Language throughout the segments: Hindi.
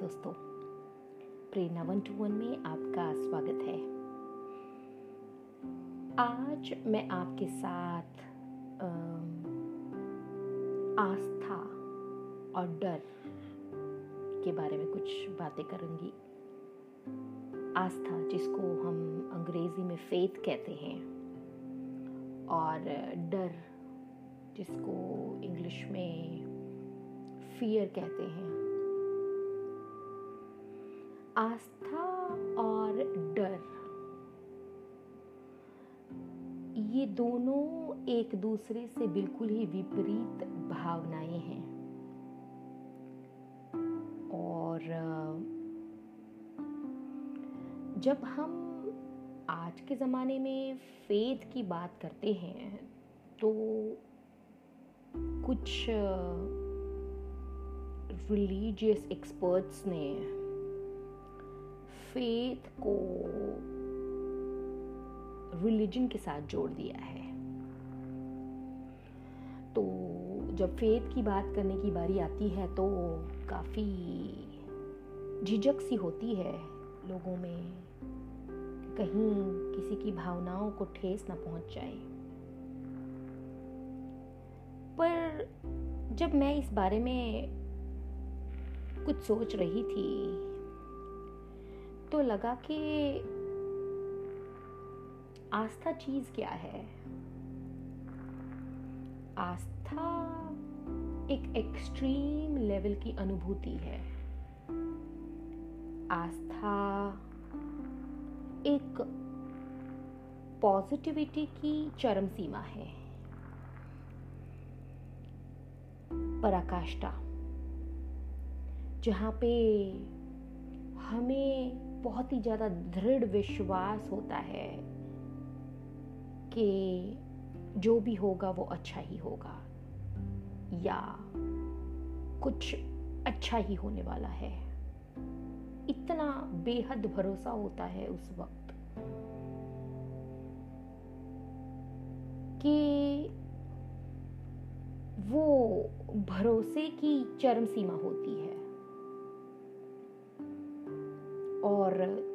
दोस्तों, प्रेरणा 121 में आपका स्वागत है। आज मैं आपके साथ आस्था और डर के बारे में कुछ बातें करूंगी। आस्था, जिसको हम अंग्रेजी में फेथ कहते हैं, और डर, जिसको इंग्लिश में फियर कहते हैं। आस्था और डर, ये दोनों एक दूसरे से बिल्कुल ही विपरीत भावनाएं हैं, और जब हम आज के ज़माने में फेथ की बात करते हैं तो कुछ रिलीजियस एक्सपर्ट्स ने फेथ को रिलीजन के साथ जोड़ दिया है। तो जब फेथ की बात करने की बारी आती है तो काफ़ी झिझक सी होती है लोगों में, कहीं किसी की भावनाओं को ठेस ना पहुंच जाए। पर जब मैं इस बारे में कुछ सोच रही थी तो लगा कि आस्था चीज क्या है। आस्था एक एक्सट्रीम लेवल की अनुभूति है। आस्था एक पॉजिटिविटी की चरम सीमा है, पराकाष्ठा, जहाँ पे हमें बहुत ही ज़्यादा दृढ़ विश्वास होता है कि जो भी होगा वो अच्छा ही होगा, या कुछ अच्छा ही होने वाला है। इतना बेहद भरोसा होता है उस वक्त कि वो भरोसे की चरम सीमा होती है, और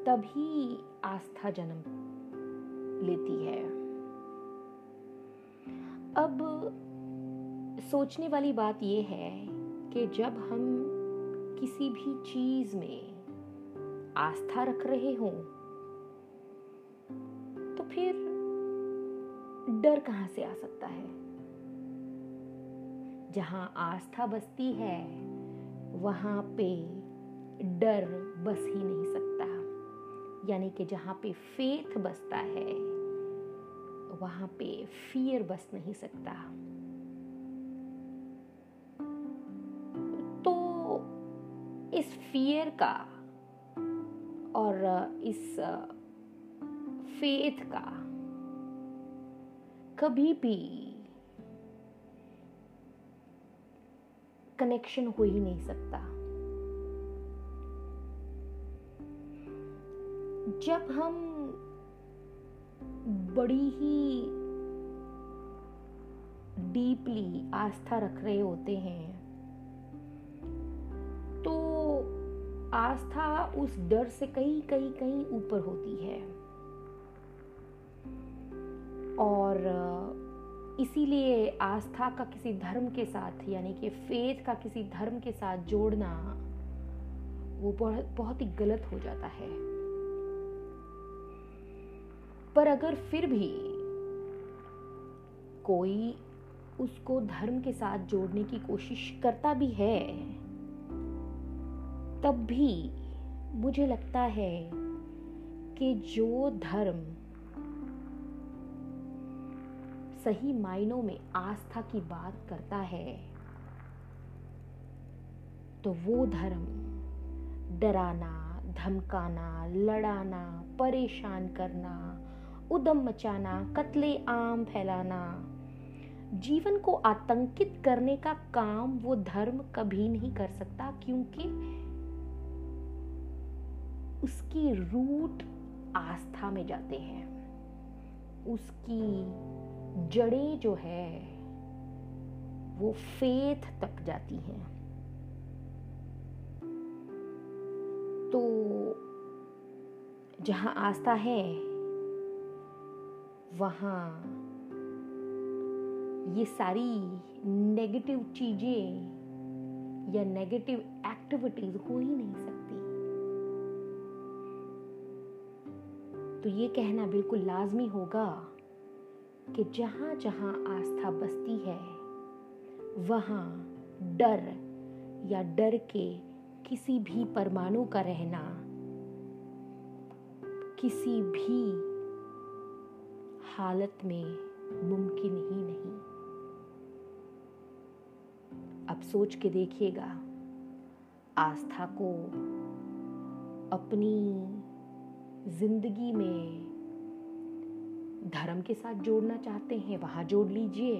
तभी आस्था जन्म लेती है। अब सोचने वाली बात यह है कि जब हम किसी भी चीज में आस्था रख रहे हों तो फिर डर कहाँ से आ सकता है। जहां आस्था बसती है वहां पे डर बस ही नहीं सकता। यानी कि जहाँ पे फेथ बसता है वहाँ पे फियर बस नहीं सकता। तो इस फियर का और इस फेथ का कभी भी कनेक्शन हो ही नहीं सकता। जब हम बड़ी ही डीपली आस्था रख रहे होते हैं तो आस्था उस डर से कहीं कहीं कहीं ऊपर होती है, और इसीलिए आस्था का किसी धर्म के साथ, यानी कि फेथ का किसी धर्म के साथ जोड़ना वो बहुत ही गलत हो जाता है। पर अगर फिर भी कोई उसको धर्म के साथ जोड़ने की कोशिश करता भी है तब भी मुझे लगता है कि जो धर्म सही मायनों में आस्था की बात करता है तो वो धर्म डराना, धमकाना, लड़ाना, परेशान करना, उदम मचाना, कत्ले आम फैलाना, जीवन को आतंकित करने का काम वो धर्म कभी नहीं कर सकता, क्योंकि उसकी रूट आस्था में जाते हैं। उसकी जड़ें जो है वो फेथ तक जाती हैं। तो जहाँ आस्था है वहाँ ये सारी नेगेटिव चीजें या नेगेटिव एक्टिविटीज हो ही नहीं सकती। तो ये कहना बिल्कुल लाजमी होगा कि जहाँ जहाँ आस्था बसती है वहाँ डर या डर के किसी भी परमाणु का रहना, किसी भी हालत में मुमकिन ही नहीं। अब सोच के देखिएगा, आस्था को अपनी जिंदगी में धर्म के साथ जोड़ना चाहते हैं वहाँ जोड़ लीजिए,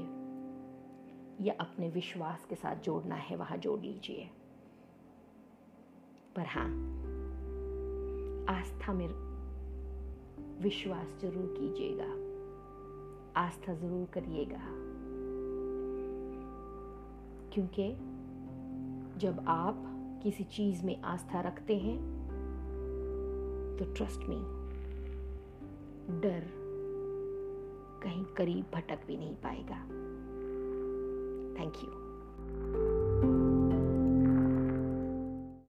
या अपने विश्वास के साथ जोड़ना है वहाँ जोड़ लीजिए। पर हाँ, आस्था में विश्वास जरूर कीजिएगा, आस्था जरूर करिएगा, क्योंकि जब आप किसी चीज में आस्था रखते हैं तो ट्रस्ट मी, डर कहीं करीब भटक भी नहीं पाएगा। Thank you.